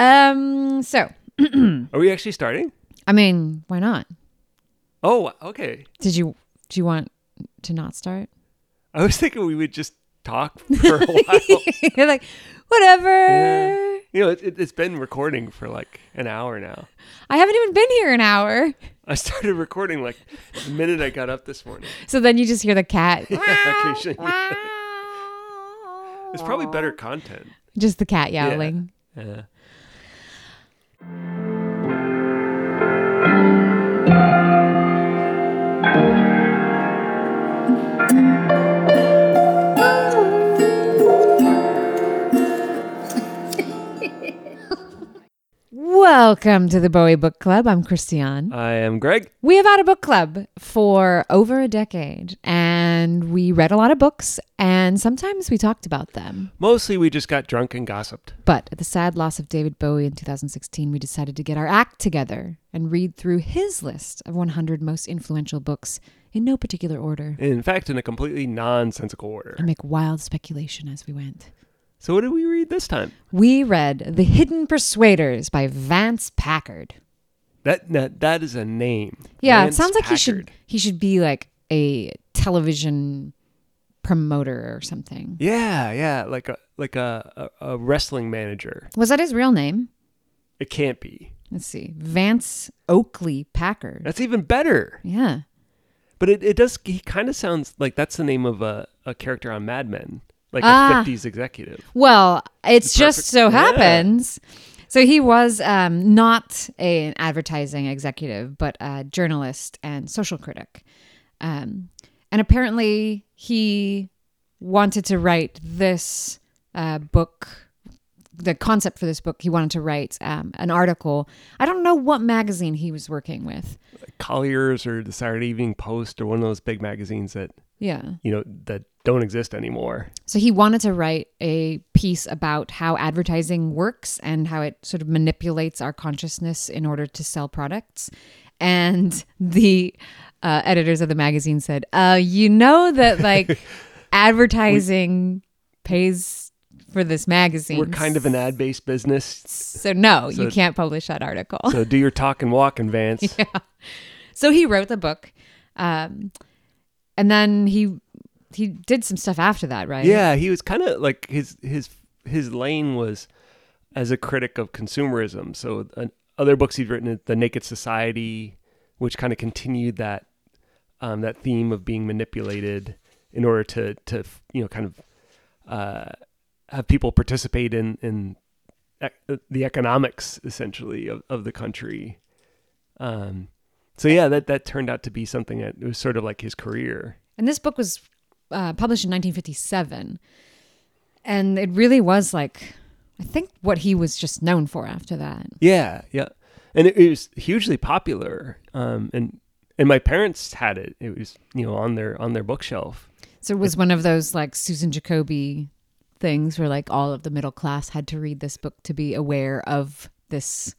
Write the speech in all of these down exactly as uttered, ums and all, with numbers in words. Um. So. Are we actually starting? I mean, why not? Oh, okay. Did you, do you want to not start? I was thinking we would just talk for a while. You're like, whatever. Yeah. You know, it, it, it's been recording for like an hour now. I haven't even been here an hour. I started recording like the minute I got up this morning. So then you just hear the cat. Yeah, it's probably better content. Just the cat yowling. Yeah. yeah. Welcome to the Bowie Book Club. I'm Christiane. I am Greg. We have had a book club for over a decade, and we read a lot of books, and sometimes we talked about them. Mostly we just got drunk and gossiped. But at the sad loss of David Bowie in two thousand sixteen, we decided to get our act together and read through his list of one hundred most influential books in no particular order. In fact, in a completely nonsensical order. And make wild speculation as we went. So what did we read this time? We read The Hidden Persuaders by Vance Packard. That that, that is a name. Yeah, Vance it sounds like Packard. he should he should be like a television promoter or something. Yeah, yeah, like a like a, a, a wrestling manager. Was that his real name? It can't be. Let's see. Vance Oakley Packard. That's even better. Yeah. But it, it does he kind of sounds like that's the name of a, a character on Mad Men. Like ah, a fifties executive. Well, it's just so happens. Yeah. So he was um, not a, an advertising executive, but a journalist and social critic. Um, and apparently he wanted to write this uh, book, the concept for this book. He wanted to write um, an article. I don't know what magazine he was working with. Like Collier's or the Saturday Evening Post or one of those big magazines that... Yeah. You know, that don't exist anymore. So he wanted to write a piece about how advertising works and how it sort of manipulates our consciousness in order to sell products. And the uh, editors of the magazine said, uh, you know that like advertising we, pays for this magazine. We're kind of an ad-based business. So no, so, you can't publish that article. So do your talk and walk, in Vance. Yeah. So he wrote the book. Um And then he he did some stuff after that, right? Yeah, he was kind of like his his his lane was as a critic of consumerism. So uh, other books he'd written, The Naked Society, which kind of continued that um, that theme of being manipulated in order to to you know kind of uh, have people participate in in ec- the economics essentially of, of the country. Um, So yeah, that, that turned out to be something that was sort of like his career. And this book was uh, published in nineteen fifty-seven. And it really was like, I think what he was just known for after that. Yeah, yeah. And it, it was hugely popular. Um, and and my parents had it. It was, you know, on their on their bookshelf. So it was it, one of those like Susan Jacoby things where like all of the middle class had to read this book to be aware of this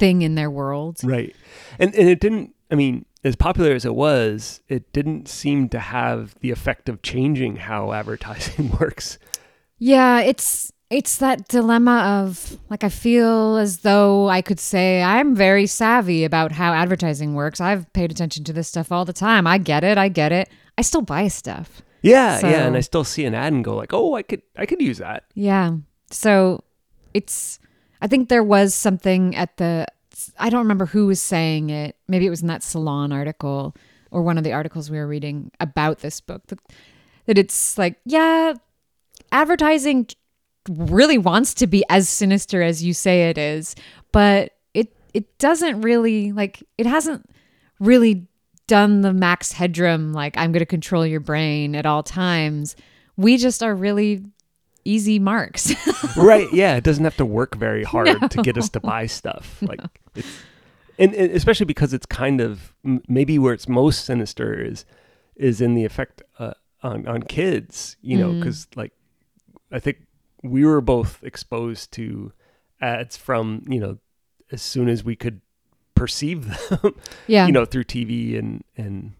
thing in their world. Right. And and it didn't, I mean, as popular as it was, it didn't seem to have the effect of changing how advertising works. Yeah, it's it's that dilemma of like, I feel as though I could say I'm very savvy about how advertising works. I've paid attention to this stuff all the time. I get it. I get it. I still buy stuff. Yeah, so, yeah, and I still see an ad and go like, "Oh, I could I could use that." Yeah. So it's I think there was something at the, I don't remember who was saying it. Maybe it was in that Salon article or one of the articles we were reading about this book. That, that it's like, yeah, advertising really wants to be as sinister as you say it is, but it it doesn't really, like, it hasn't really done the Max Headroom, like, I'm going to control your brain at all times. We just are really... easy marks. Right, yeah, it doesn't have to work very hard no. to get us to buy stuff. Like no. it's, and, and especially because it's kind of maybe where it's most sinister is is in the effect uh, on on kids, you know, because mm. like I think we were both exposed to ads from, you know, as soon as we could perceive them. Yeah. You know, through T V and and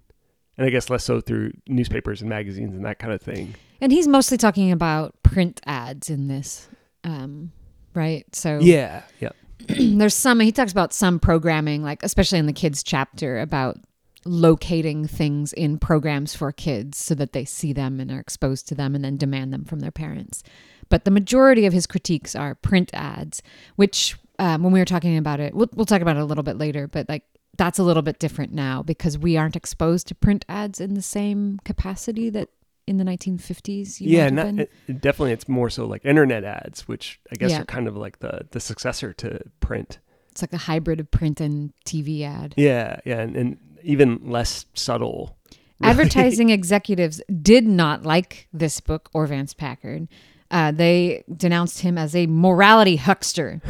And I guess less so through newspapers and magazines and that kind of thing. And he's mostly talking about print ads in this um, right? So yeah, yeah. There's some, he talks about some programming, like especially in the kids chapter, about locating things in programs for kids so that they see them and are exposed to them and then demand them from their parents. But the majority of his critiques are print ads, which um, when we were talking about it, we'll, we'll talk about it a little bit later, but like that's a little bit different now because we aren't exposed to print ads in the same capacity that in the nineteen fifties. You yeah, not, it, definitely. It's more so like internet ads, which I guess yeah. are kind of like the, the successor to print. It's like a hybrid of print and T V ad. Yeah, yeah, and, and even less subtle. Really. Advertising executives did not like this book or Vance Packard. Uh, they denounced him as a morality huckster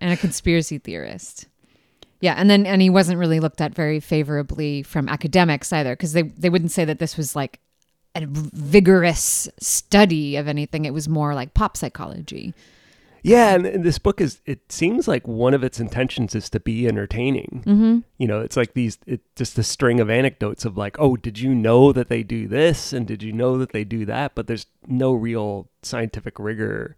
and a conspiracy theorist. Yeah, and then and he wasn't really looked at very favorably from academics either, because they, they wouldn't say that this was like a vigorous study of anything. It was more like pop psychology. Yeah, and, and this book is, it seems like one of its intentions is to be entertaining. Mm-hmm. You know, it's like these, it, just a string of anecdotes of like, oh, did you know that they do this? And did you know that they do that? But there's no real scientific rigor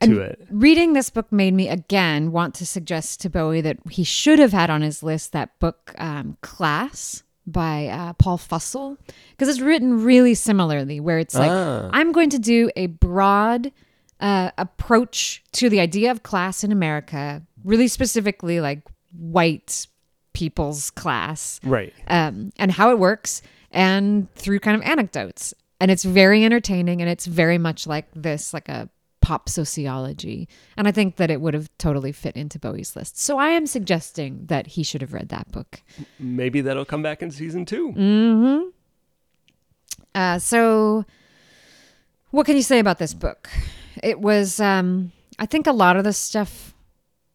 and to it. Reading this book made me, again, want to suggest to Bowie that he should have had on his list that book, um, Class, by uh, Paul Fussell, because it's written really similarly, where it's like, ah. I'm going to do a broad uh, approach to the idea of class in America, really specifically like white people's class, right? Um, and how it works, and through kind of anecdotes. And it's very entertaining, and it's very much like this, like a pop sociology. And I think that it would have totally fit into Bowie's list. So I am suggesting that he should have read that book. Maybe that'll come back in season two. Mm-hmm. Uh, so what can you say about this book? It was, um, I think a lot of this stuff,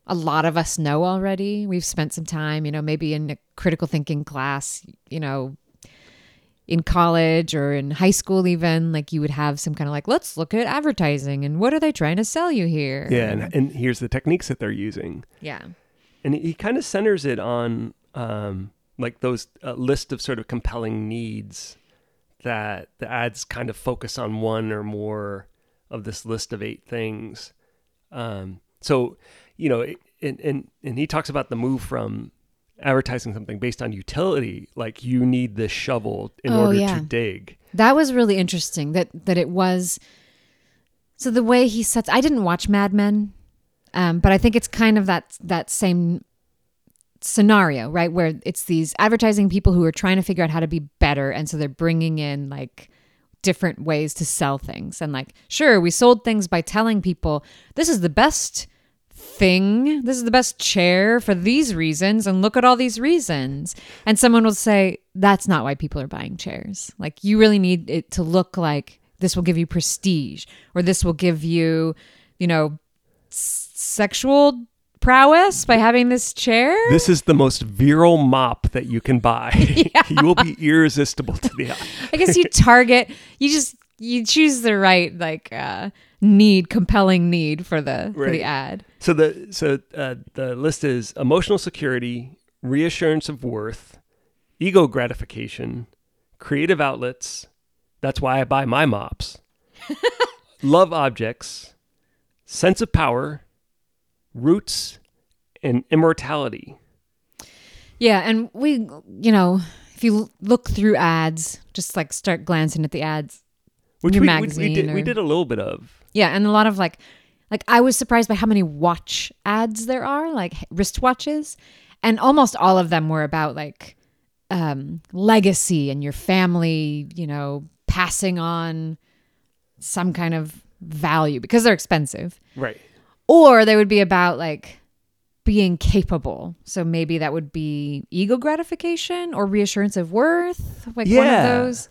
a lot of us know already. We've spent some time, you know, maybe in a critical thinking class, you know, in college or in high school even, like you would have some kind of like, let's look at advertising and what are they trying to sell you here? Yeah, and, and here's the techniques that they're using. Yeah. And he kind of centers it on um, like those uh, list of sort of compelling needs that the ads kind of focus on one or more of this list of eight things. Um, so, you know, and, and, and he talks about the move from advertising something based on utility, like you need this shovel in oh, order yeah. to dig. That was really interesting that that it was. So the way he sets, I didn't watch Mad Men, um, but I think it's kind of that that same scenario, right? Where it's these advertising people who are trying to figure out how to be better. And so they're bringing in like different ways to sell things. And like, sure, we sold things by telling people, this is the best thing, this is the best chair for these reasons, and look at all these reasons. And someone will say, that's not why people are buying chairs. Like, you really need it to look like this will give you prestige, or this will give you, you know, s- sexual prowess by having this chair. This is the most virile mop that you can buy. Yeah. You will be irresistible to the eye. I guess you target, you just, you choose the right, like, uh, need, compelling need for the right. for the ad. So the so uh, the list is emotional security, reassurance of worth, ego gratification, creative outlets. That's why I buy my mops. Love objects, sense of power, roots, and immortality. Yeah, and we, you know, if you look through ads, just like start glancing at the ads. Which we, we, we, did, or, we did a little bit of. Yeah, and a lot of like, like I was surprised by how many watch ads there are, like wristwatches. And almost all of them were about like um, legacy and your family, you know, passing on some kind of value because they're expensive. Right. Or they would be about like being capable. So maybe that would be ego gratification or reassurance of worth, like yeah. one of those.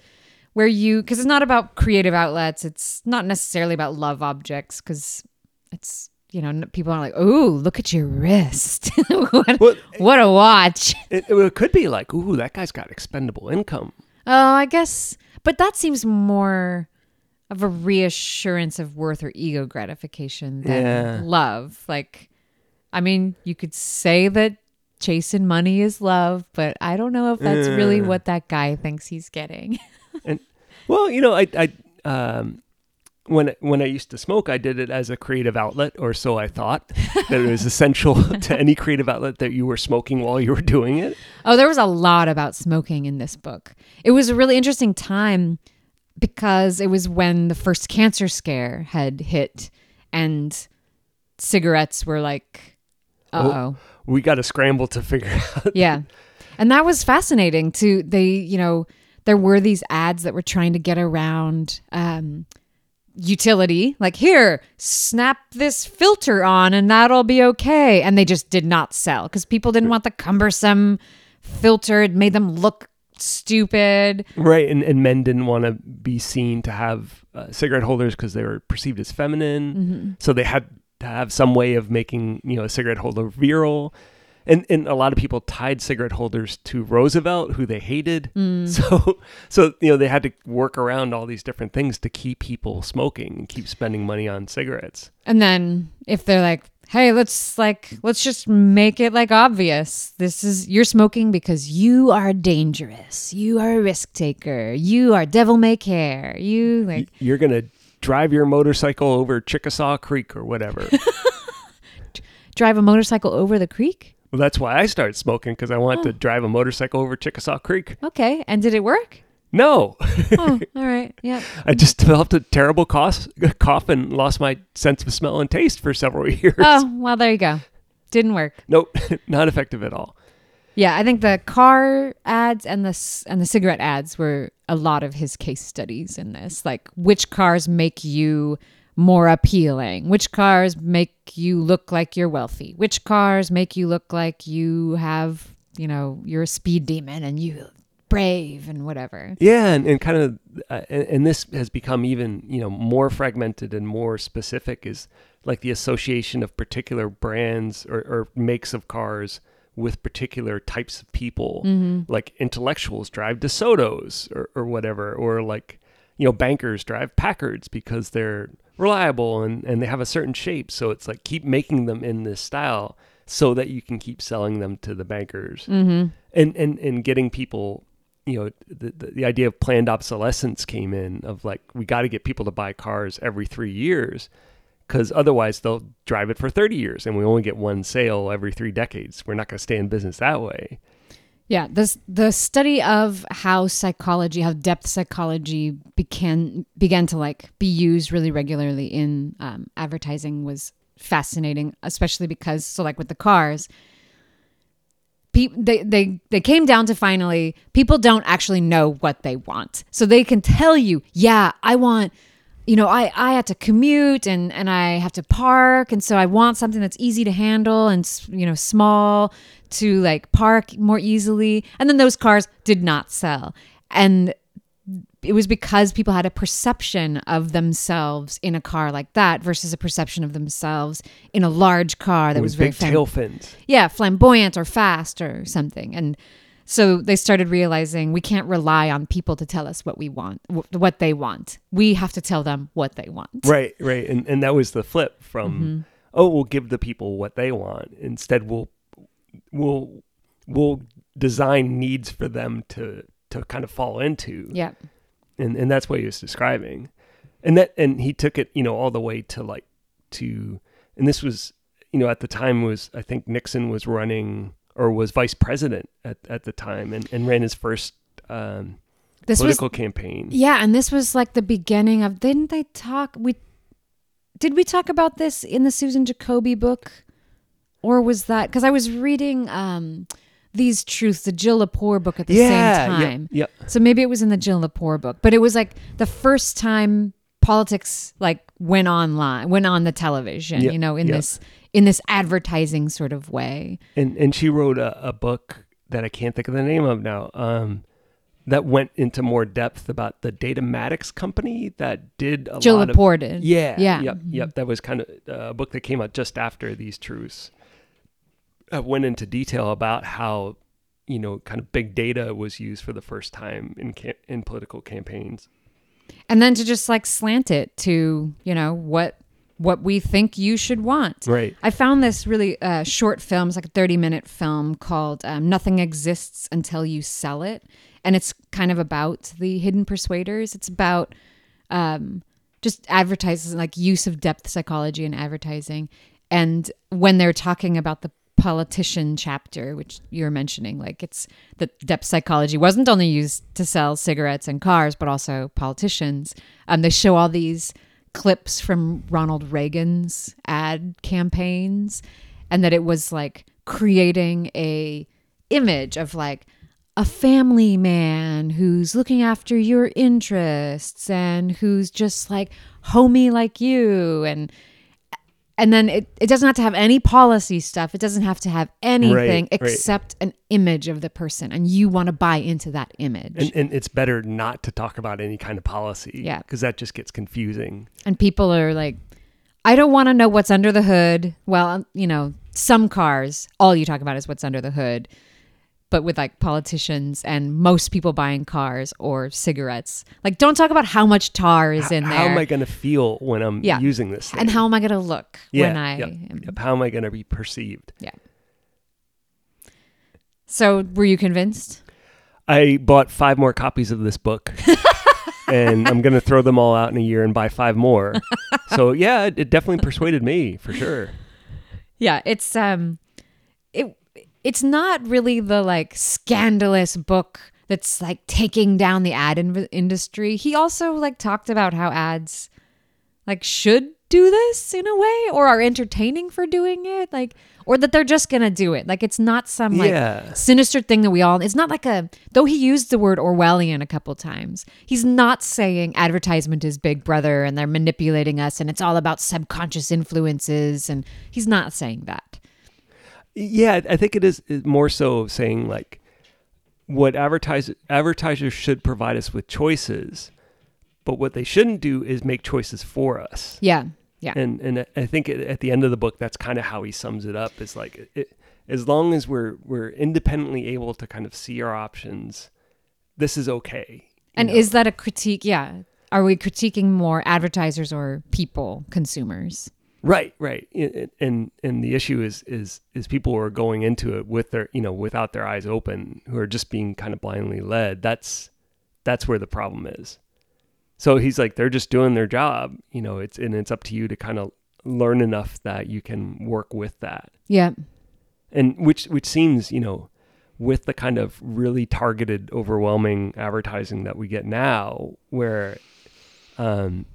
Where you, because it's not about creative outlets, it's not necessarily about love objects, because it's, you know, people aren't like, ooh, look at your wrist. what, well, what a watch. It, it could be like, ooh, that guy's got expendable income. Oh, I guess. But that seems more of a reassurance of worth or ego gratification than yeah. love. Like, I mean, you could say that chasing money is love, but I don't know if that's yeah. really what that guy thinks he's getting. And well, you know, I I um, when when I used to smoke, I did it as a creative outlet, or so I thought, that it was essential to any creative outlet that you were smoking while you were doing it. Oh, there was a lot about smoking in this book. It was a really interesting time because it was when the first cancer scare had hit and cigarettes were like, uh-oh. Oh, we got to scramble to figure out. Yeah. And that was fascinating to they, you know, there were these ads that were trying to get around um utility, like, here, snap this filter on and that'll be okay, and they just did not sell because people didn't want the cumbersome filter. It made them look stupid, right? And, and men didn't want to be seen to have uh, cigarette holders because they were perceived as feminine, mm-hmm. so they had to have some way of making, you know, a cigarette holder virile. And and a lot of people tied cigarette holders to Roosevelt, who they hated. Mm. So, so you know, they had to work around all these different things to keep people smoking and keep spending money on cigarettes. And then if they're like, hey, let's like, let's just make it like obvious. This is, you're smoking because you are dangerous. You are a risk taker. You are devil may care. You like. You're going to drive your motorcycle over Chickasaw Creek or whatever. Drive a motorcycle over the creek? Well, that's why I started smoking, because I wanted oh. to drive a motorcycle over Chickasaw Creek. Okay. And did it work? No. Oh, all right. Yeah. I just developed a terrible cough, cough and lost my sense of smell and taste for several years. Oh, well, there you go. Didn't work. Nope. Not effective at all. Yeah. I think the car ads and the, and the cigarette ads were a lot of his case studies in this. Like, which cars make you more appealing? Which cars make you look like you're wealthy? Which cars make you look like you have, you know, you're a speed demon and you brave and whatever? Yeah, and, and kind of, uh, and, and this has become even, you know, more fragmented and more specific, is like the association of particular brands or, or makes of cars with particular types of people, mm-hmm. like intellectuals drive DeSotos or, or whatever, or like, you know, bankers drive Packards because they're reliable and, and they have a certain shape. So it's like, keep making them in this style so that you can keep selling them to the bankers, mm-hmm. and, and, and getting people, you know, the, the, the idea of planned obsolescence came in, of like, we got to get people to buy cars every three years because otherwise they'll drive it for thirty years and we only get one sale every three decades. We're not going to stay in business that way. Yeah, this, the study of how psychology, how depth psychology began began to like be used really regularly in um, advertising was fascinating, especially because, so like with the cars, pe- they, they, they came down to finally, people don't actually know what they want. So they can tell you, yeah, I want, you know, I, I have to commute and, and I have to park. And so I want something that's easy to handle and, you know, small to like park more easily. And then those cars did not sell. And it was because people had a perception of themselves in a car like that versus a perception of themselves in a large car that was very fam- tail fins. Yeah, flamboyant or fast or something. And so they started realizing, we can't rely on people to tell us what we want, w- what they want. We have to tell them what they want. Right, right. And and that was the flip from, mm-hmm. oh, we'll give the people what they want. Instead, we'll we'll we'll design needs for them to to kind of fall into. Yeah. And and that's what he was describing. And that and he took it, you know, all the way to like to and this was, you know, at the time was, I think Nixon was running or was vice president at, at the time and, and ran his first um, this political was, campaign. Yeah, and this was like the beginning of, didn't they talk, we did we talk about this in the Susan Jacoby book? Or was that, because I was reading um, These Truths, the Jill Lepore book at the yeah, same time. Yeah, yeah. So maybe it was in the Jill Lepore book, but it was like the first time politics like went online, went on the television, yeah, you know, in yeah. this in this advertising sort of way. And and she wrote a, a book that I can't think of the name of now, um, that went into more depth about the Datamatics company that did a Jill lot Lepore of... Jill Lepore did. Yeah. Yeah. Yep, mm-hmm. yep. That was kind of a book that came out just after These Truths. I went into detail about how, you know, kind of big data was used for the first time in cam- in political campaigns. And then to just like slant it to, you know, what what we think you should want. Right. I found this really uh, short film. It's like a thirty minute film called um, Nothing Exists Until You Sell It. And it's kind of about the hidden persuaders. It's about um, just advertises, like use of depth psychology in advertising. And when they're talking about the politician chapter, which you were mentioning, like it's that depth psychology wasn't only used to sell cigarettes and cars, but also politicians. Um, they show all these clips from Ronald Reagan's ad campaigns, and that it was like creating a image of like a family man who's looking after your interests and who's just like homey like you. And And then it, it doesn't have to have any policy stuff. It doesn't have to have anything right, except right. an image of the person. And you want to buy into that image. And, and it's better not to talk about any kind of policy. Yeah. Because that just gets confusing. And people are like, I don't want to know what's under the hood. Well, you know, some cars, all you talk about is what's under the hood. But with like politicians and most people buying cars or cigarettes, like don't talk about how much tar is in how, there. How am I going to feel when I'm yeah. using this thing? And how am I going to look yeah, when I yep, am? Yep. How am I going to be perceived? Yeah. So were you convinced? I bought five more copies of this book and I'm going to throw them all out in a year and buy five more. So yeah, it, it definitely persuaded me for sure. Yeah. It's, um, it, It's not really the like scandalous book that's like taking down the ad in- industry. He also like talked about how ads like should do this in a way, or are entertaining for doing it, like, or that they're just gonna do it. Like it's not some like yeah. sinister thing that we all. It's not like a though he used the word Orwellian a couple times. He's not saying advertisement is Big Brother and they're manipulating us and it's all about subconscious influences. And he's not saying that. Yeah, I think it is more so saying like what advertise, advertisers should provide us with choices, but what they shouldn't do is make choices for us. Yeah, yeah. And and I think at the end of the book, that's kind of how he sums it up. Is like it, as long as we're we're independently able to kind of see our options, this is okay. And know? Is that a critique? Yeah. Are we critiquing more advertisers or people, consumers? Right, right, and and the issue is is is people who are going into it with their you know without their eyes open, who are just being kind of blindly led. That's that's where the problem is. So he's like, they're just doing their job, you know. It's and it's up to you to kind of learn enough that you can work with that. Yeah, and which which seems you know, with the kind of really targeted, overwhelming advertising that we get now, where. Um,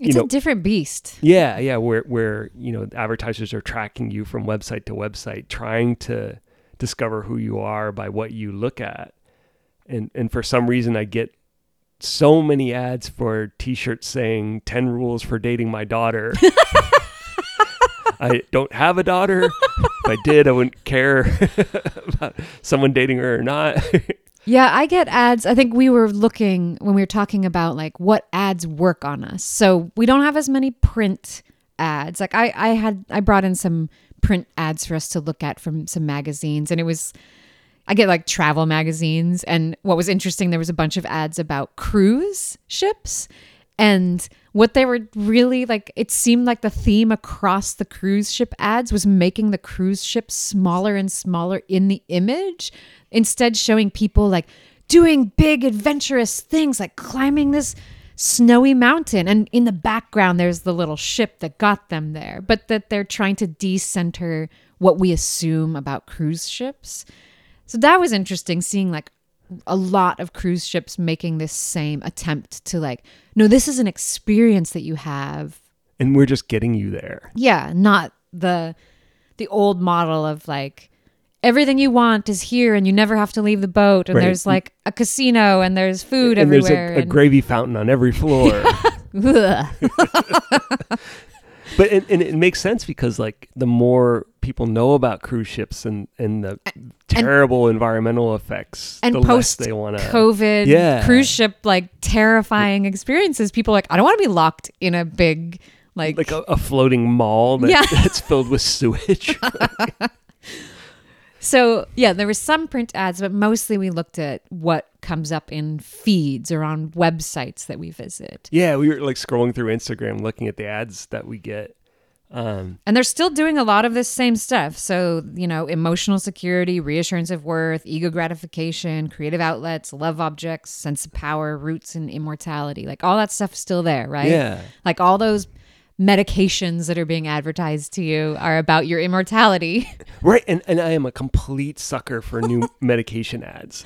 You it's know, a different beast. Yeah, yeah, where where you know advertisers are tracking you from website to website, trying to discover who you are by what you look at, and and for some reason I get so many ads for T-shirts saying ten rules for dating my daughter. I don't have a daughter. If I did, I wouldn't care about someone dating her or not. Yeah, I get ads. I think we were looking when we were talking about like what ads work on us. So we don't have as many print ads. Like I, I had, I brought in some print ads for us to look at from some magazines, and it was, I get like travel magazines. And what was interesting, there was a bunch of ads about cruise ships, and what they were really like, it seemed like the theme across the cruise ship ads was making the cruise ship smaller and smaller in the image, instead showing people like doing big adventurous things, like climbing this snowy mountain. And in the background, there's the little ship that got them there, but that they're trying to decenter what we assume about cruise ships. So that was interesting, seeing like a lot of cruise ships making this same attempt to like, no, this is an experience that you have. And we're just getting you there. Yeah. Not the, the old model of like, everything you want is here and you never have to leave the boat. And right. There's like a casino and there's food and everywhere. There's a, and... a gravy fountain on every floor. But it, and it makes sense because like the more people know about cruise ships and, and the and, terrible and, environmental effects, and the post less they want to COVID yeah. cruise ship like terrifying experiences. People are like, I don't want to be locked in a big like like a, a floating mall that, yeah. that's filled with sewage. So yeah, there were some print ads, but mostly we looked at what comes up in feeds or on websites that we visit. Yeah, we were like scrolling through Instagram, looking at the ads that we get. Um, and they're still doing a lot of this same stuff. So, you know, emotional security, reassurance of worth, ego gratification, creative outlets, love objects, sense of power, roots and immortality. Like all that stuff's still there, right? Yeah. Like all those medications that are being advertised to you are about your immortality. Right. And, and I am a complete sucker for new medication ads.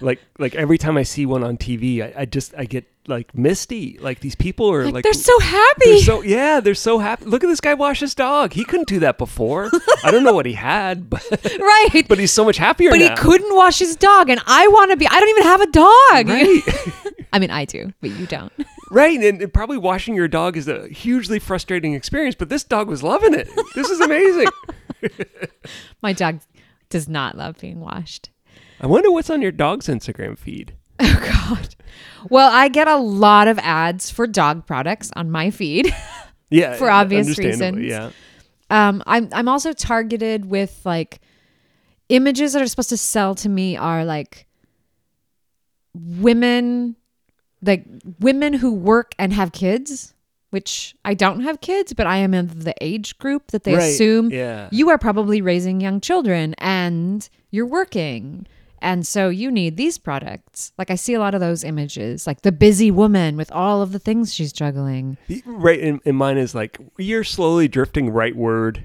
Like like every time I see one on T V, I, I just I get like misty. Like these people are like, like they're so happy. They're so yeah, they're so happy. Look at this guy wash his dog. He couldn't do that before. I don't know what he had, but right. But he's so much happier. But now. He couldn't wash his dog, and I want to be. I don't even have a dog. Right. I mean, I do, but you don't. Right, and, and probably washing your dog is a hugely frustrating experience. But this dog was loving it. This is amazing. My dog does not love being washed. I wonder what's on your dog's Instagram feed. Oh, God. Well, I get a lot of ads for dog products on my feed. Yeah. For obvious reasons. Yeah. Um, I'm, I'm also targeted with like images that are supposed to sell to me are like women, like women who work and have kids, which I don't have kids, but I am in the age group that they right. assume yeah. you are probably raising young children and you're working. And so you need these products. Like I see a lot of those images, like the busy woman with all of the things she's juggling. Right. And, and mine is like, you're slowly drifting rightward.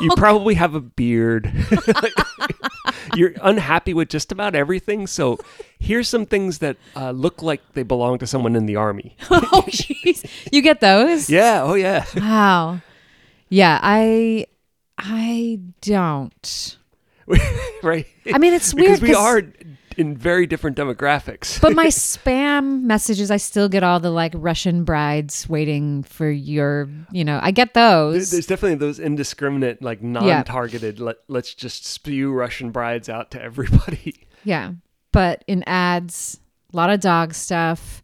You probably have a beard. You're unhappy with just about everything. So here's some things that uh, look like they belong to someone in the army. Oh, jeez. You get those? Yeah. Oh, yeah. Wow. Yeah. I, I don't. Right. I mean, it's weird because we are in very different demographics. But my spam messages, I still get all the like Russian brides waiting for your, you know, I get those. There's definitely those indiscriminate, like non-targeted, yeah. let, let's just spew Russian brides out to everybody. Yeah. But in ads, a lot of dog stuff,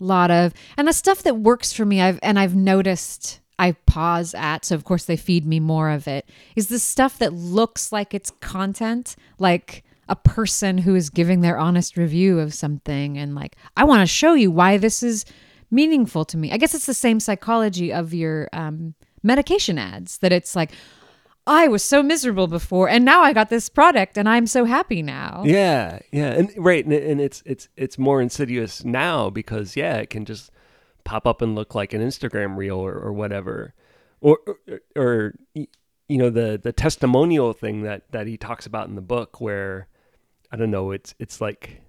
a lot of, and the stuff that works for me, I've, and I've noticed I pause at, so of course they feed me more of it, is the stuff that looks like it's content, like a person who is giving their honest review of something and like, I want to show you why this is meaningful to me. I guess it's the same psychology of your um, medication ads, that it's like, I was so miserable before and now I got this product and I'm so happy now. Yeah, yeah, and right, and, and it's it's it's more insidious now because yeah, it can just pop up and look like an Instagram reel or, or whatever, or, or, or, you know, the, the testimonial thing that, that he talks about in the book where, I don't know, it's, it's like,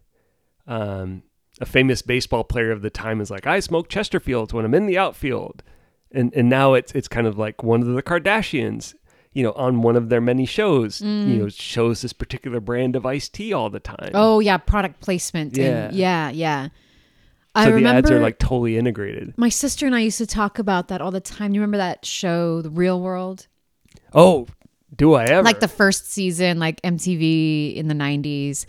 um, a famous baseball player of the time is like, I smoke Chesterfields when I'm in the outfield. And, and now it's, it's kind of like one of the Kardashians, you know, on one of their many shows, mm. you know, shows this particular brand of iced tea all the time. Oh yeah. Product placement. Yeah. And, yeah. Yeah. So I the ads are like totally integrated. My sister and I used to talk about that all the time. You remember that show, The Real World? Oh, do I ever? Like the first season, like M T V in the nineties.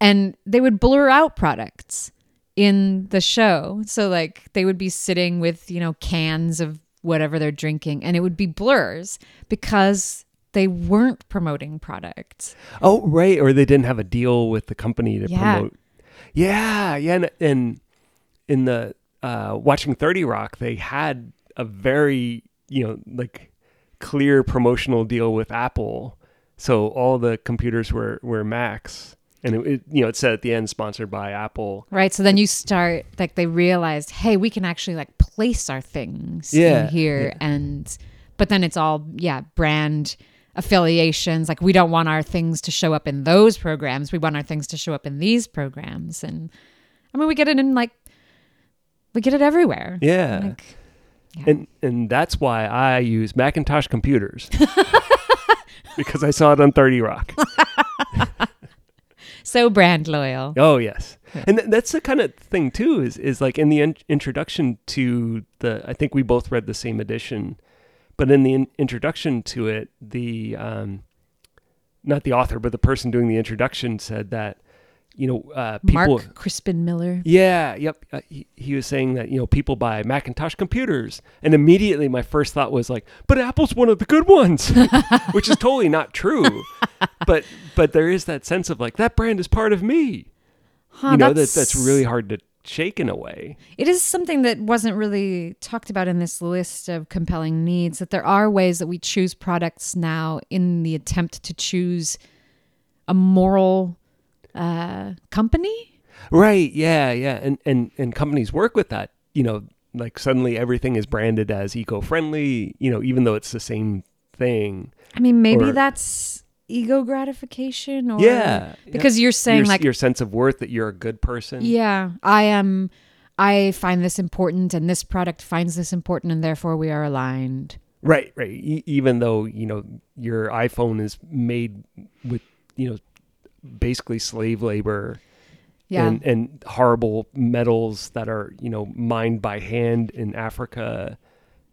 And they would blur out products in the show. So like they would be sitting with, you know, cans of whatever they're drinking. And it would be blurs because they weren't promoting products. Oh, right. Or they didn't have a deal with the company to yeah. promote. Yeah. Yeah. And... and in the uh, watching thirty Rock, they had a very, you know, like clear promotional deal with Apple. So all the computers were, were Macs. And, it, it, you know, it said at the end, sponsored by Apple. Right. So then you start, like they realized, hey, we can actually like place our things yeah, in here. Yeah. And, but then it's all, yeah, brand affiliations. Like we don't want our things to show up in those programs. We want our things to show up in these programs. And I mean, we get it in like, we get it everywhere. Yeah. Like, yeah. And and that's why I use Macintosh computers. Because I saw it on thirty Rock. So brand loyal. Oh, yes. Yeah. And th- that's the kind of thing, too, is is like in the in- introduction to the, I think we both read the same edition, but in the in- introduction to it, the, um, not the author, but the person doing the introduction said that, you know, uh, people, Mark Crispin Miller. Yeah. Yep. Uh, he, he was saying that, you know, people buy Macintosh computers. And immediately my first thought was like, but Apple's one of the good ones, which is totally not true. But, but there is that sense of like, that brand is part of me. Huh, you know, that's, that, that's really hard to shaken away. It is something that wasn't really talked about in this list of compelling needs, that there are ways that we choose products now in the attempt to choose a moral uh, company. Right. Yeah. Yeah. And, and, and companies work with that, you know, like suddenly everything is branded as eco-friendly, you know, even though it's the same thing. I mean, maybe or, that's ego gratification or yeah, because yeah. you're saying your, like your sense of worth that you're a good person. Yeah. I am. I find this important and this product finds this important and therefore we are aligned. Right. Right. E- even though, you know, your iPhone is made with, you know, basically slave labor. Yeah. And, and horrible metals that are, you know, mined by hand in Africa.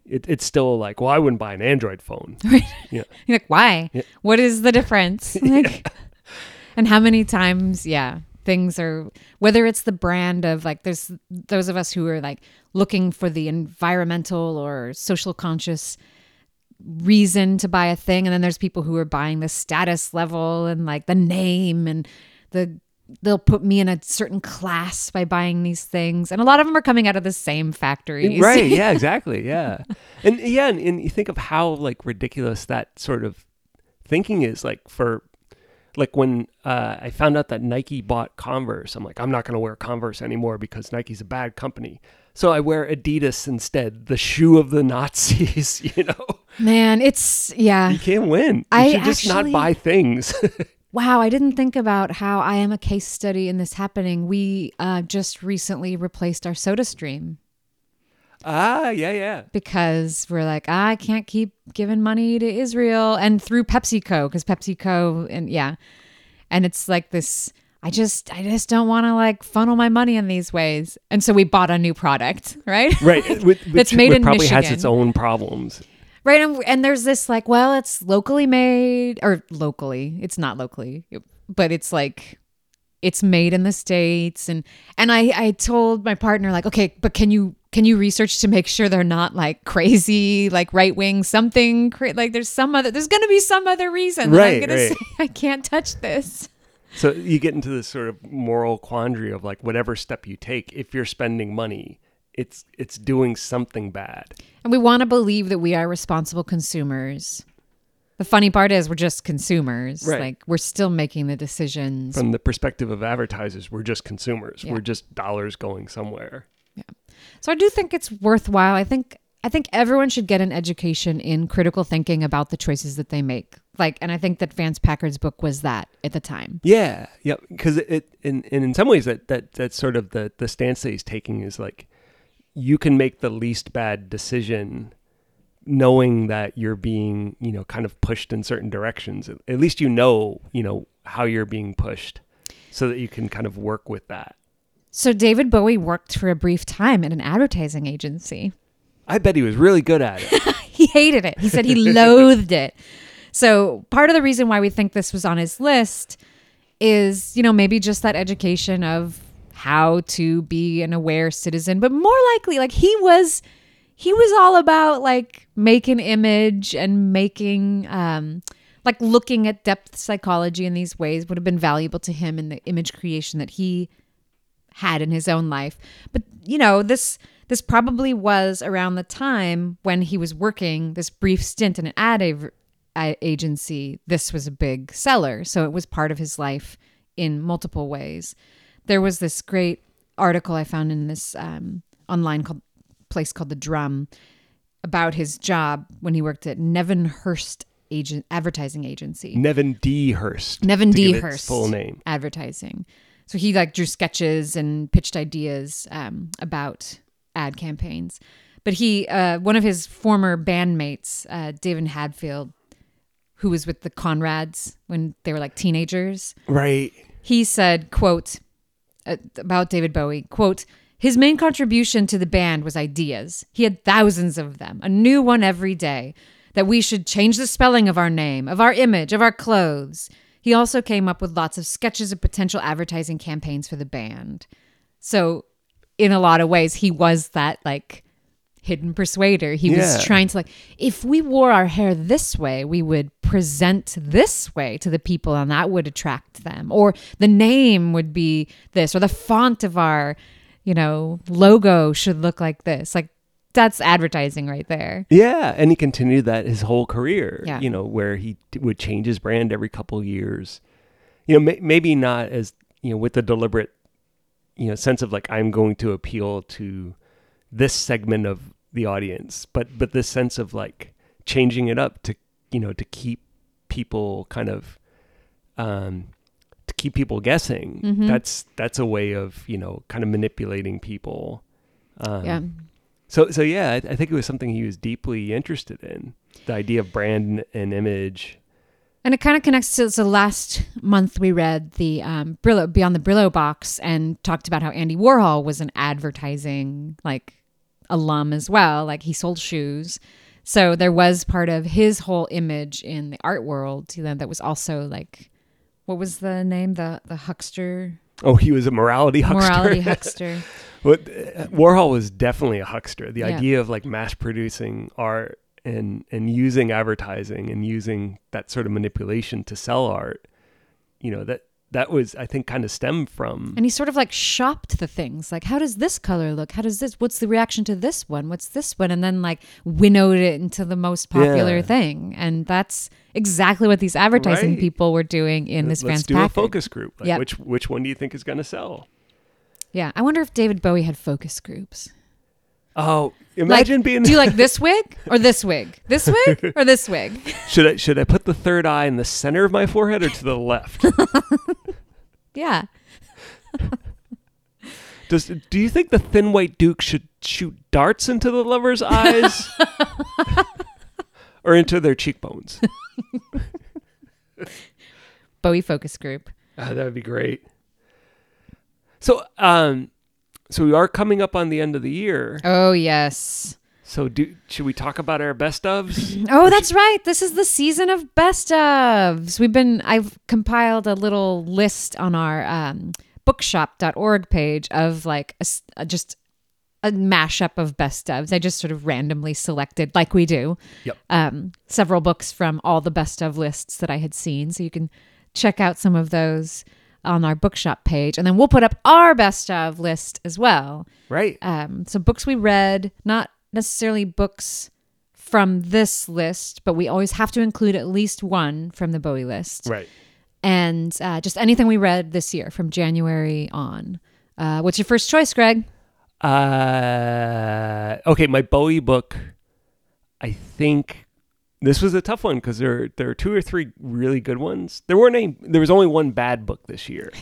It, it's still like, well, I wouldn't buy an Android phone. Right. Yeah. You're like, why? Yeah. What is the difference? Like, yeah. And how many times, yeah, things are, whether it's the brand of like, there's those of us who are like looking for the environmental or social conscious reason to buy a thing. And then there's people who are buying the status level and like the name and the, they'll put me in a certain class by buying these things. And a lot of them are coming out of the same factories. Right. Yeah, exactly. Yeah. And yeah. And, and you think of how like ridiculous that sort of thinking is, like for like when uh, I found out that Nike bought Converse, I'm like, I'm not going to wear Converse anymore because Nike's a bad company. So I wear Adidas instead, the shoe of the Nazis, you know, man, it's yeah. You can't win. You I should just actually... not buy things. Wow, I didn't think about how I am a case study in this happening. We uh, just recently replaced our SodaStream. Ah, yeah, yeah. Because we're like, ah, I can't keep giving money to Israel. And through PepsiCo, because PepsiCo, and yeah. And it's like this, I just I just don't want to like funnel my money in these ways. And so we bought a new product, right? Right. Which, that's made which in probably Michigan. Has its own problems. Right, and, and there's this like, well, it's locally made, or locally, it's not locally, but it's like, it's made in the States. And and I, I told my partner like, okay, but can you can you research to make sure they're not like crazy, like right wing something, cra- like there's some other, there's going to be some other reason right, that I'm going right. to say I can't touch this. So you get into this sort of moral quandary of like whatever step you take, if you're spending money, It's it's doing something bad. And we want to believe that we are responsible consumers. The funny part is we're just consumers. Right. Like we're still making the decisions. From the perspective of advertisers, we're just consumers. Yeah. We're just dollars going somewhere. Yeah. So I do think it's worthwhile. I think I think everyone should get an education in critical thinking about the choices that they make. Like, and I think that Vance Packard's book was that at the time. Yeah. Yeah. Because it and, and in some ways that, that that's sort of the, the stance that he's taking is like, you can make the least bad decision knowing that you're being, you know, kind of pushed in certain directions. At least you know, you know, how you're being pushed so that you can kind of work with that. So David Bowie worked for a brief time at an advertising agency. I bet he was really good at it. He hated it. He said he loathed it. So part of the reason why we think this was on his list is, you know, maybe just that education of how to be an aware citizen, but more likely like he was he was all about like making image and making um like looking at depth psychology in these ways would have been valuable to him in the image creation that he had in his own life. But you know, this this probably was around the time when he was working this brief stint in an ad av- ad agency. This was a big seller, so it was part of his life in multiple ways. There was this great article I found in this um, online called, place called The Drum about his job when he worked at Nevin Hurst agent, advertising agency. Nevin D. Hurst. Nevin D. Hurst. Full name. Advertising. So he like drew sketches and pitched ideas um, about ad campaigns. But he, uh, one of his former bandmates, uh, David Hadfield, who was with the Conrads when they were like teenagers. Right. He said, quote, about David Bowie, quote, his main contribution to the band was ideas. He had thousands of them, a new one every day, that we should change the spelling of our name, of our image, of our clothes. He also came up with lots of sketches of potential advertising campaigns for the band. So in a lot of ways, he was that like hidden persuader. He yeah. was trying to like, if we wore our hair this way, we would present this way to the people and that would attract them, or the name would be this, or the font of our you know, logo should look like this. Like, that's advertising right there. Yeah. And he continued that his whole career, yeah. you know, where he t- would change his brand every couple years. You know, may- maybe not as, you know, with the deliberate, you know, sense of like, I'm going to appeal to this segment of the audience, but, but this sense of like changing it up to, you know, to keep people kind of, um, to keep people guessing. Mm-hmm. That's, that's a way of, you know, kind of manipulating people. Um, yeah. So, so yeah, I, I think it was something he was deeply interested in, the idea of brand and image. And it kind of connects to, so last month we read the um, Brillo, Beyond the Brillo Box, and talked about how Andy Warhol was an advertising like alum as well. Like, he sold shoes. So there was part of his whole image in the art world, you know, that was also like, what was the name? The, the huckster? Oh, he was a morality huckster. Morality huckster. What, Warhol was definitely a huckster. The yeah. idea of like mass producing art and and using advertising and using that sort of manipulation to sell art, you know, that that was, I think, kind of stemmed from. And he sort of like shopped the things. Like, how does this color look? How does this, what's the reaction to this one? What's this one? And then like winnowed it into the most popular yeah. thing. And that's exactly what these advertising right. people were doing in this Vance Packard. Let's do a focus group. Like, yep. Which which one do you think is going to sell? Yeah, I wonder if David Bowie had focus groups. Oh, imagine like, being... Do you like this wig or this wig? This wig or this wig? Should I should I put the third eye in the center of my forehead or to the left? Yeah. Does do you think the thin white duke should shoot darts into the lover's eyes or into their cheekbones? Bowie focus group. Oh, that would be great. So, um, so we are coming up on the end of the year. Oh, yes. So do, should we talk about our best ofs? Oh, or that's should... right. This is the season of best ofs. We've been, I've compiled a little list on our um, bookshop dot org page of like a, a, just a mashup of best ofs. I just sort of randomly selected, like we do, yep. um, several books from all the best of lists that I had seen. So you can check out some of those on our bookshop page, and then we'll put up our best of list as well. Right. Um, so books we read, not necessarily books from this list, but we always have to include at least one from the Bowie list. Right. And uh, just anything we read this year from January on. Uh, what's your first choice, Greg? Uh, okay, my Bowie book, I think... This was a tough one because there there are two or three really good ones. There weren't any. There was only one bad book this year.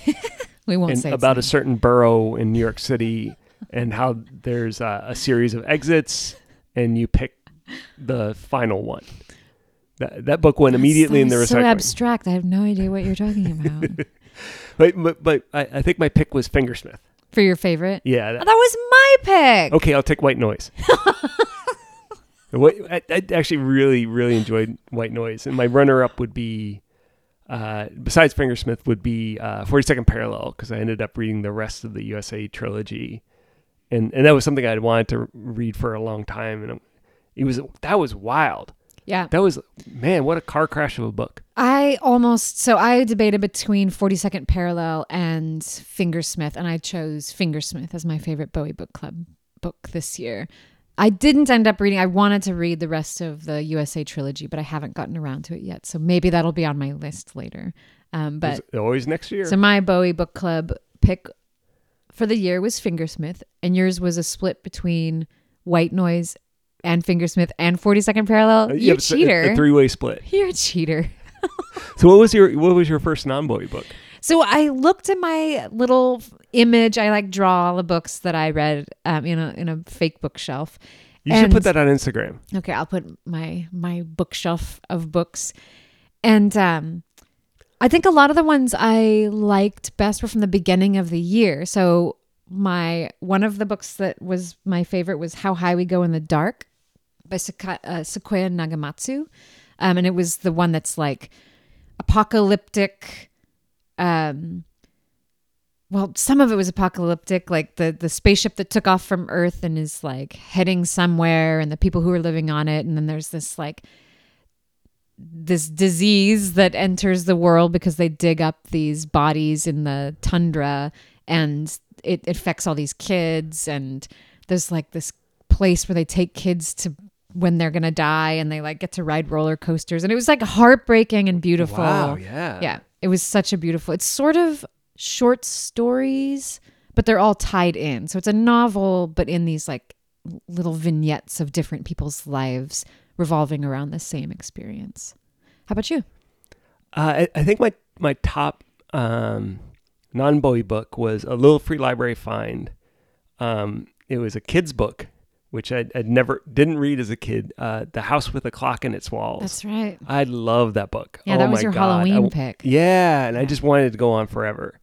We won't and say about so. a certain borough in New York City and how there's a, a series of exits and you pick the final one. That that book went That's, immediately that in the recycling. So abstract. I have no idea what you're talking about. but but, but I, I think my pick was Fingersmith for your favorite. Yeah, that, oh, that was my pick. Okay, I'll take White Noise. What, I, I actually really, really enjoyed White Noise. And my runner-up would be, uh, besides Fingersmith, would be uh, forty-second Parallel, because I ended up reading the rest of the U S A Trilogy. And and that was something I'd wanted to read for a long time. And it was that was wild. Yeah. That was, man, what a car crash of a book. I almost, so I debated between forty-second Parallel and Fingersmith, and I chose Fingersmith as my favorite Bowie Book Club book this year. I didn't end up reading. I wanted to read the rest of the U S A Trilogy, but I haven't gotten around to it yet. So maybe that'll be on my list later. Um, but it's always next year. So my Bowie Book Club pick for the year was Fingersmith, and yours was a split between White Noise and Fingersmith and forty-second Parallel. Uh, yeah, You're a cheater. It's a three-way split. You're a cheater. So what was your what was your first non-Bowie book? So I looked at my little image. I like draw all the books that I read um, in a in a fake bookshelf. You and, should put that on Instagram. Okay, I'll put my my bookshelf of books, and um, I think a lot of the ones I liked best were from the beginning of the year. So my one of the books that was my favorite was How High We Go in the Dark by Saka, uh, Sequoia Nagamatsu, um, and it was the one that's like apocalyptic. Um, well, some of it was apocalyptic, like the, the spaceship that took off from Earth and is like heading somewhere and the people who are living on it. And then there's this like, this disease that enters the world because they dig up these bodies in the tundra and it, it affects all these kids, and there's like this place where they take kids to when they're gonna die, and they like get to ride roller coasters, and it was like heartbreaking and beautiful. Wow, yeah, yeah. It was such a beautiful. It's sort of short stories, but they're all tied in. So it's a novel, but in these like little vignettes of different people's lives revolving around the same experience. How about you? Uh, I, I think my my top um, non-Bowie book was a little free library find. Um, it was a kid's book, which I I'd never didn't read as a kid. Uh, The House with a Clock in Its Walls. That's right. I love that book. Yeah, oh that was my your God. Halloween I, pick. Yeah, and yeah. I just wanted it to go on forever.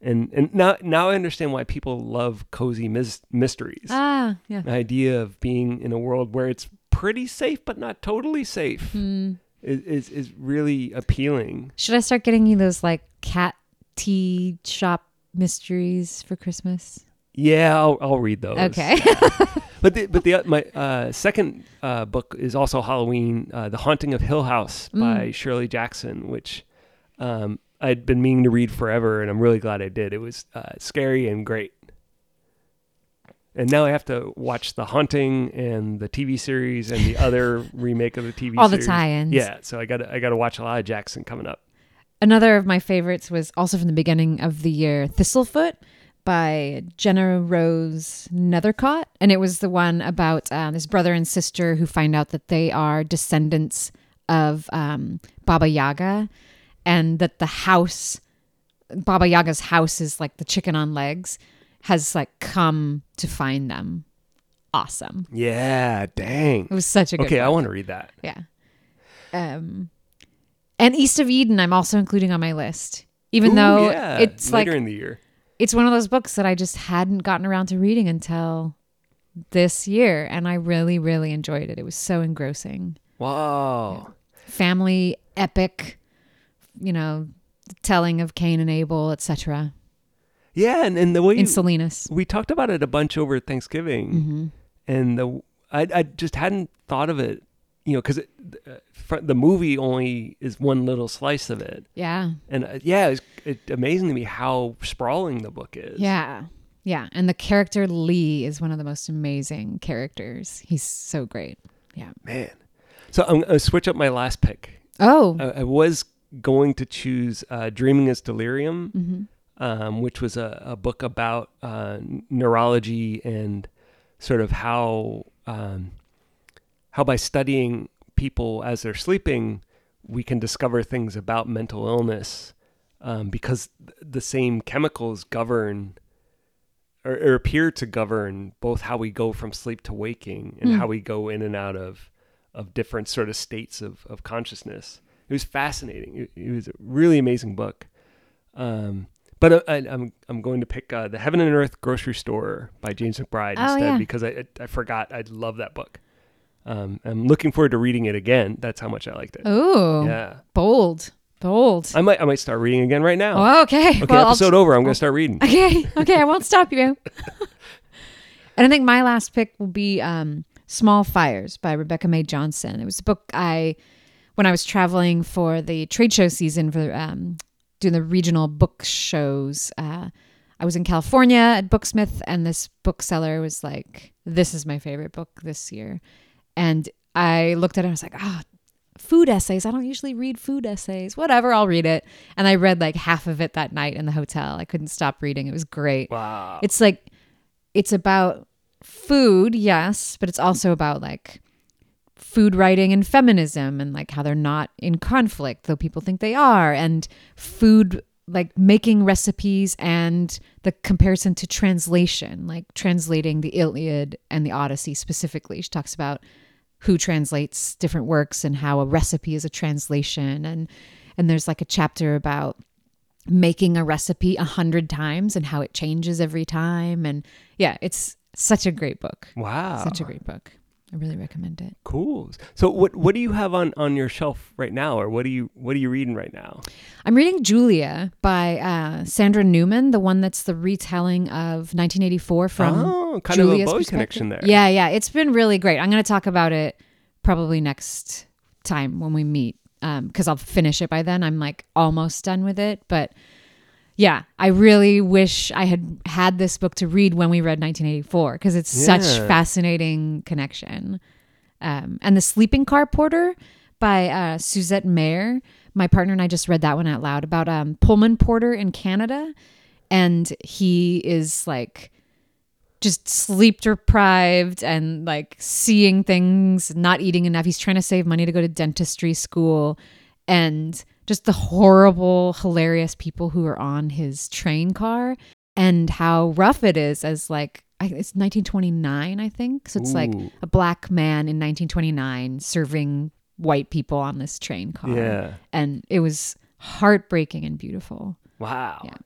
And and now now I understand why people love cozy mis- mysteries. Ah, yeah. The idea of being in a world where it's pretty safe but not totally safe mm. is, is is really appealing. Should I start getting you those like cat tea shop mysteries for Christmas? Yeah, I'll I'll read those. Okay. But the, but the my uh, second uh, book is also Halloween, uh, The Haunting of Hill House mm. by Shirley Jackson, which um, I'd been meaning to read forever, and I'm really glad I did. It was uh, scary and great. And now I have to watch The Haunting and the T V series and the other remake of the T V all series. All the tie-ins. Yeah, so I got I got to watch a lot of Jackson coming up. Another of my favorites was also from the beginning of the year, Thistlefoot, by Jenna Rose Nethercott. And it was the one about uh, this brother and sister who find out that they are descendants of um, Baba Yaga, and that the house, Baba Yaga's house is like the chicken on legs, has like come to find them. Awesome. Yeah, dang. It was such a good Okay, book. I want to read that. Yeah. Um, and East of Eden I'm also including on my list, even Ooh, though yeah. it's Later like... in the year. It's one of those books that I just hadn't gotten around to reading until this year. And I really, really enjoyed it. It was so engrossing. Wow. Yeah. Family epic, you know, telling of Cain and Abel, et cetera. Yeah. And, and the way you, in Salinas. We talked about it a bunch over Thanksgiving. Mm-hmm. And the I, I just hadn't thought of it, you know, because uh, the movie only is one little slice of it. Yeah. And uh, yeah, it's it, amazing to me how sprawling the book is. Yeah. Yeah. And the character Lee is one of the most amazing characters. He's so great. Yeah. Man. So I'm going to switch up my last pick. Oh. I, I was going to choose uh, Dreaming is Delirium, mm-hmm. um, which was a, a book about uh, neurology and sort of how... Um, How by studying people as they're sleeping, we can discover things about mental illness um, because th- the same chemicals govern or, or appear to govern both how we go from sleep to waking and mm. how we go in and out of of different sort of states of, of consciousness. It was fascinating. It, it was a really amazing book. Um, but I, I, I'm I'm going to pick uh, The Heaven and Earth Grocery Store by James McBride oh, instead yeah. because I, I I forgot I love that book. Um, I'm looking forward to reading it again. That's how much I liked it. Oh, yeah. Bold, bold. I might, I might start reading again right now. Oh, okay. Okay. Well, episode I'll... over. I'm going to start reading. Okay. Okay. I won't stop you. And I think my last pick will be, um, Small Fires by Rebecca May Johnson. It was a book I, when I was traveling for the trade show season for, um, doing the regional book shows, uh, I was in California at Booksmith, and this bookseller was like, this is my favorite book this year. And I looked at it and I was like, oh, food essays. I don't usually read food essays. Whatever, I'll read it. And I read like half of it that night in the hotel. I couldn't stop reading. It was great. Wow. It's like, it's about food, yes, but it's also about like food writing and feminism and like how they're not in conflict, though people think they are. And food, like making recipes and the comparison to translation, like translating the Iliad and the Odyssey specifically. She talks about who translates different works and how a recipe is a translation. And and there's like a chapter about making a recipe a hundred times and how it changes every time. And yeah, it's such a great book. Wow. Such a great book. I really recommend it. Cool. So what what do you have on, on your shelf right now? Or what do you what are you reading right now? I'm reading Julia by uh, Sandra Newman, the one that's the retelling of nineteen eighty-four from Oh, kind Julia's of a Bowie connection there. Yeah, yeah. It's been really great. I'm going to talk about it probably next time when we meet because um, I'll finish it by then. I'm like almost done with it. But Yeah, I really wish I had had this book to read when we read nineteen eighty-four, because it's yeah. such fascinating connection. Um, and The Sleeping Car Porter by uh, Suzette Mayer. My partner and I just read that one out loud about um, Pullman Porter in Canada. And he is like just sleep deprived and like seeing things, not eating enough. He's trying to save money to go to dentistry school. And just the horrible, hilarious people who are on his train car and how rough it is as like, it's nineteen twenty-nine, I think. So it's Ooh. like a black man in nineteen twenty-nine serving white people on this train car. Yeah. And it was heartbreaking and beautiful. Wow. Yeah.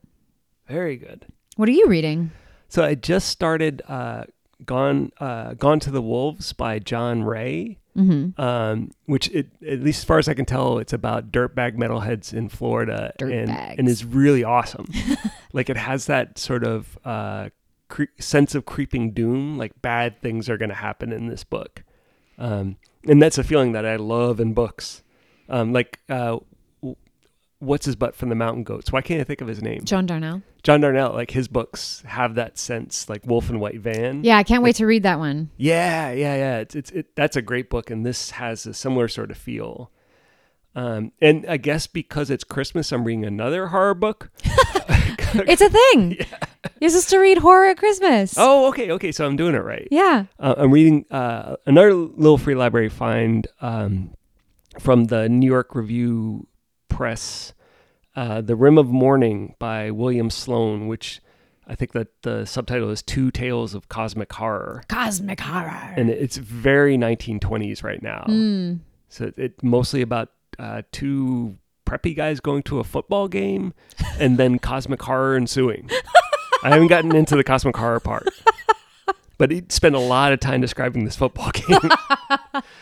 Very good. What are you reading? So I just started uh, Gone uh, Gone to the Wolves by John Ray. Mm-hmm. Um, which, it, at least as far as I can tell, it's about dirtbag metalheads in Florida, dirt and bags. and is really awesome. Like it has that sort of uh, cre- sense of creeping doom, like bad things are going to happen in this book, um, and that's a feeling that I love in books. Um, like uh, w- what's his butt from the Mountain Goats? Why can't I think of his name? John Darnell. John Darnell. Like his books have that sense, like Wolf and White Van. Yeah, I can't like, wait to read that one. Yeah, yeah, yeah. It's it's it, that's a great book, and this has a similar sort of feel. Um, and I guess because it's Christmas, I'm reading another horror book. It's a thing. Yeah. You're supposed to read horror at Christmas. Oh, okay, okay. So I'm doing it right. Yeah. Uh, I'm reading uh, another little free library find um, from the New York Review Press. Uh, The Rim of Morning by William Sloan, which I think that the subtitle is Two Tales of Cosmic Horror. Cosmic Horror. And it's very nineteen twenties right now. Mm. So it's it mostly about uh, two preppy guys going to a football game and then cosmic horror ensuing. I haven't gotten into the cosmic horror part. But he spent a lot of time describing this football game.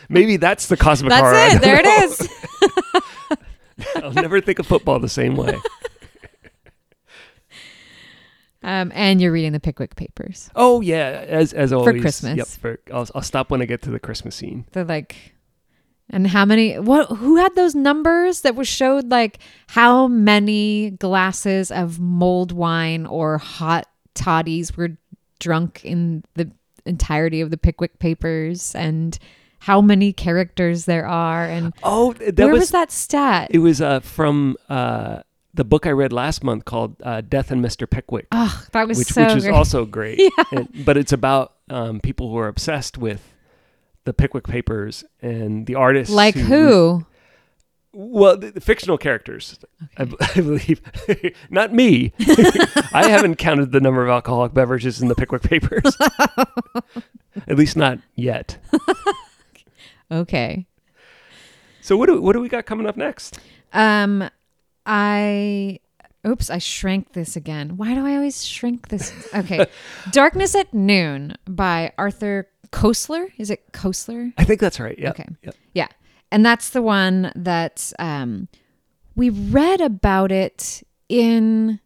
Maybe that's the cosmic that's horror. That's it. There it is. I'll never think of football the same way. um, and you're reading the Pickwick Papers. Oh yeah, as as always for Christmas. Yep. For, I'll I'll stop when I get to the Christmas scene. They're like, and how many? What? Who had those numbers that was showed like how many glasses of mulled wine or hot toddies were drunk in the entirety of the Pickwick Papers and how many characters there are, and oh, that where was, was that stat? It was uh, from uh, the book I read last month called uh, "Death and Mister Pickwick." Oh, that was which, so which great. Is also great. Yeah. And, but it's about um, people who are obsessed with the Pickwick Papers and the artists, like who? who? Well, the, the fictional characters, okay. I, I believe. Not me. I haven't counted the number of alcoholic beverages in the Pickwick Papers, at least not yet. Okay. So what do what do we got coming up next? Um, I, oops, I shrank this again. Why do I always shrink this? Okay. Darkness at Noon by Arthur Koestler. Is it Koestler? I think that's right. Yeah. Okay. Yep. Yeah. And that's the one that um, we read about it in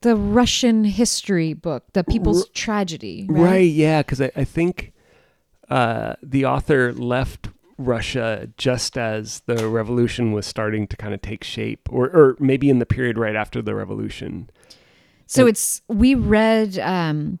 the Russian history book, The People's R- Tragedy. Right. Right. Yeah. Because I, I think. Uh, the author left Russia just as the revolution was starting to kind of take shape, or, or maybe in the period right after the revolution. So and, it's we read um,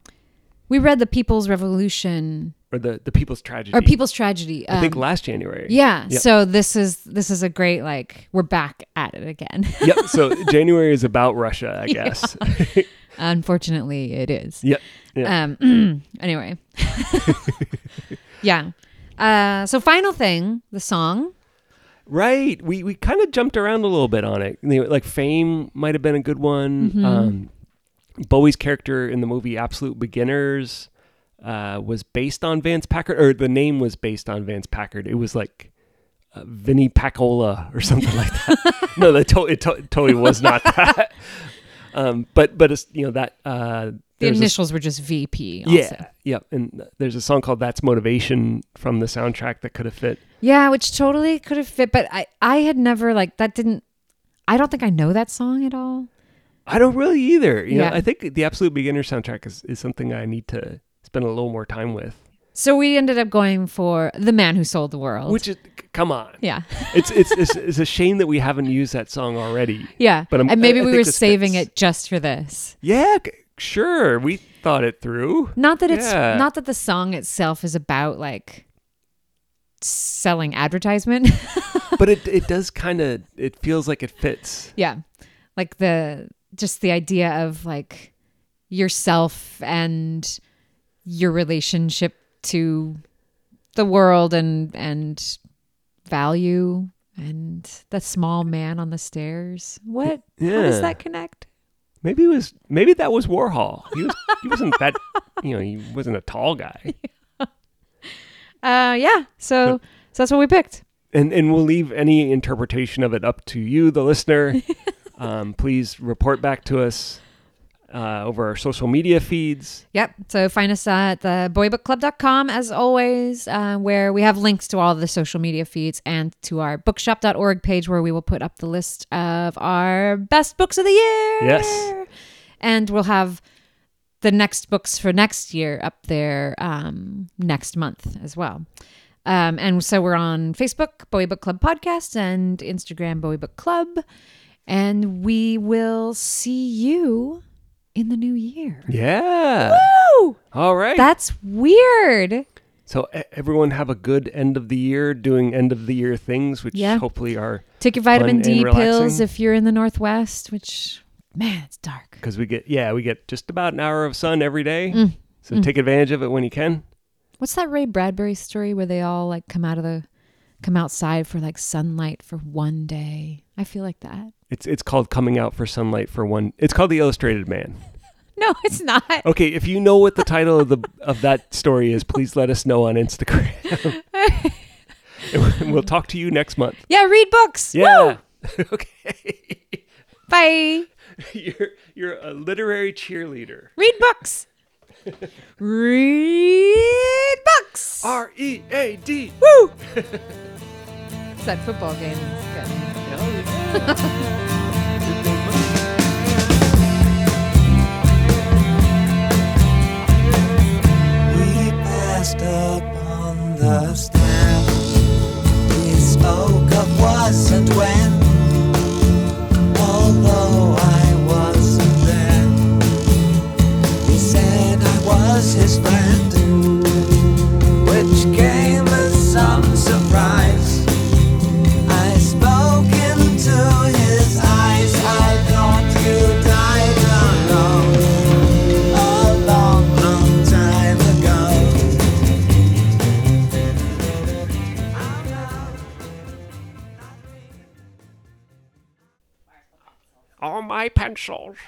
we read the People's Revolution or the, the People's Tragedy or People's Tragedy. Um, I think last January. Yeah. Yep. So this is this is a great like we're back at it again. Yep. So January is about Russia, I guess. Yeah. Unfortunately, it is. Yep. Yeah. Um, anyway. Yeah. Uh, so final thing, the song. Right. We we kind of jumped around a little bit on it. Like Fame might have been a good one. Mm-hmm. Um, Bowie's character in the movie Absolute Beginners uh, was based on Vance Packard, or the name was based on Vance Packard. It was like uh, Vinnie Paccola or something like that. No, that to- it, to- it totally was not that. um, but, but it's, you know, that... Uh, The there's initials a, were just V P. Also. Yeah, yeah. And there's a song called "That's Motivation" from the soundtrack that could have fit. Yeah, which totally could have fit. But I, I had never like that. Didn't I? Don't think I know that song at all. I don't really either. You yeah. know, I think the Absolute Beginner soundtrack is, is something I need to spend a little more time with. So we ended up going for The Man Who Sold the World. Which is, come on. Yeah. it's, it's it's it's a shame that we haven't used that song already. Yeah. But I'm, and maybe I, I we were saving fits. it just for this. Yeah, sure. We thought it through. Not that it's yeah. not that the song itself is about like selling advertisement. But it it does kind of, it feels like it fits. Yeah. Like the, just the idea of like yourself and your relationship to the world and and value and the small man on the stairs. What? Yeah. How does that connect? Maybe it was maybe that was Warhol. He was he wasn't that you know, he wasn't a tall guy. Yeah. Uh yeah. So but, so that's what we picked. And and we'll leave any interpretation of it up to you, the listener. Um, please report back to us uh, over our social media feeds. Yep. So find us at the bowie book club dot com as always, uh, where we have links to all the social media feeds and to our bookshop dot org page where we will put up the list of our best books of the year. Yes. And we'll have the next books for next year up there um, next month as well. Um, and so we're on Facebook, Bowie Book Club Podcast, and Instagram, Bowie Book Club. And we will see you in the new year. Yeah. Woo! All right. That's weird. So everyone have a good end of the year doing end of the year things, which yeah. hopefully are Take your vitamin D pills if you're in the Northwest, which, man, it's dark. Because we get, yeah, we get just about an hour of sun every day. Mm. So mm. take advantage of it when you can. What's that Ray Bradbury story where they all like come out of the, come outside for like sunlight for one day? I feel like that. It's it's called Coming Out for Sunlight for One. It's called The Illustrated Man. No, it's not. Okay, if you know what the title of the of that story is, please let us know on Instagram. And we'll talk to you next month. Yeah, read books. Yeah. Woo! Okay. Bye. You're you're a literary cheerleader. Read books. Read books. R E A D. Woo! It's that football game. It's good. Oh, we passed up on the steps. We spoke of was and when. Although I wasn't there, he said I was his friend, which came as some surprise. All my pencils.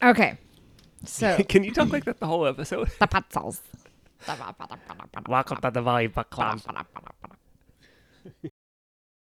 Okay. So can you talk like that the whole episode? The pencils. Welcome to the Bowie Book Club.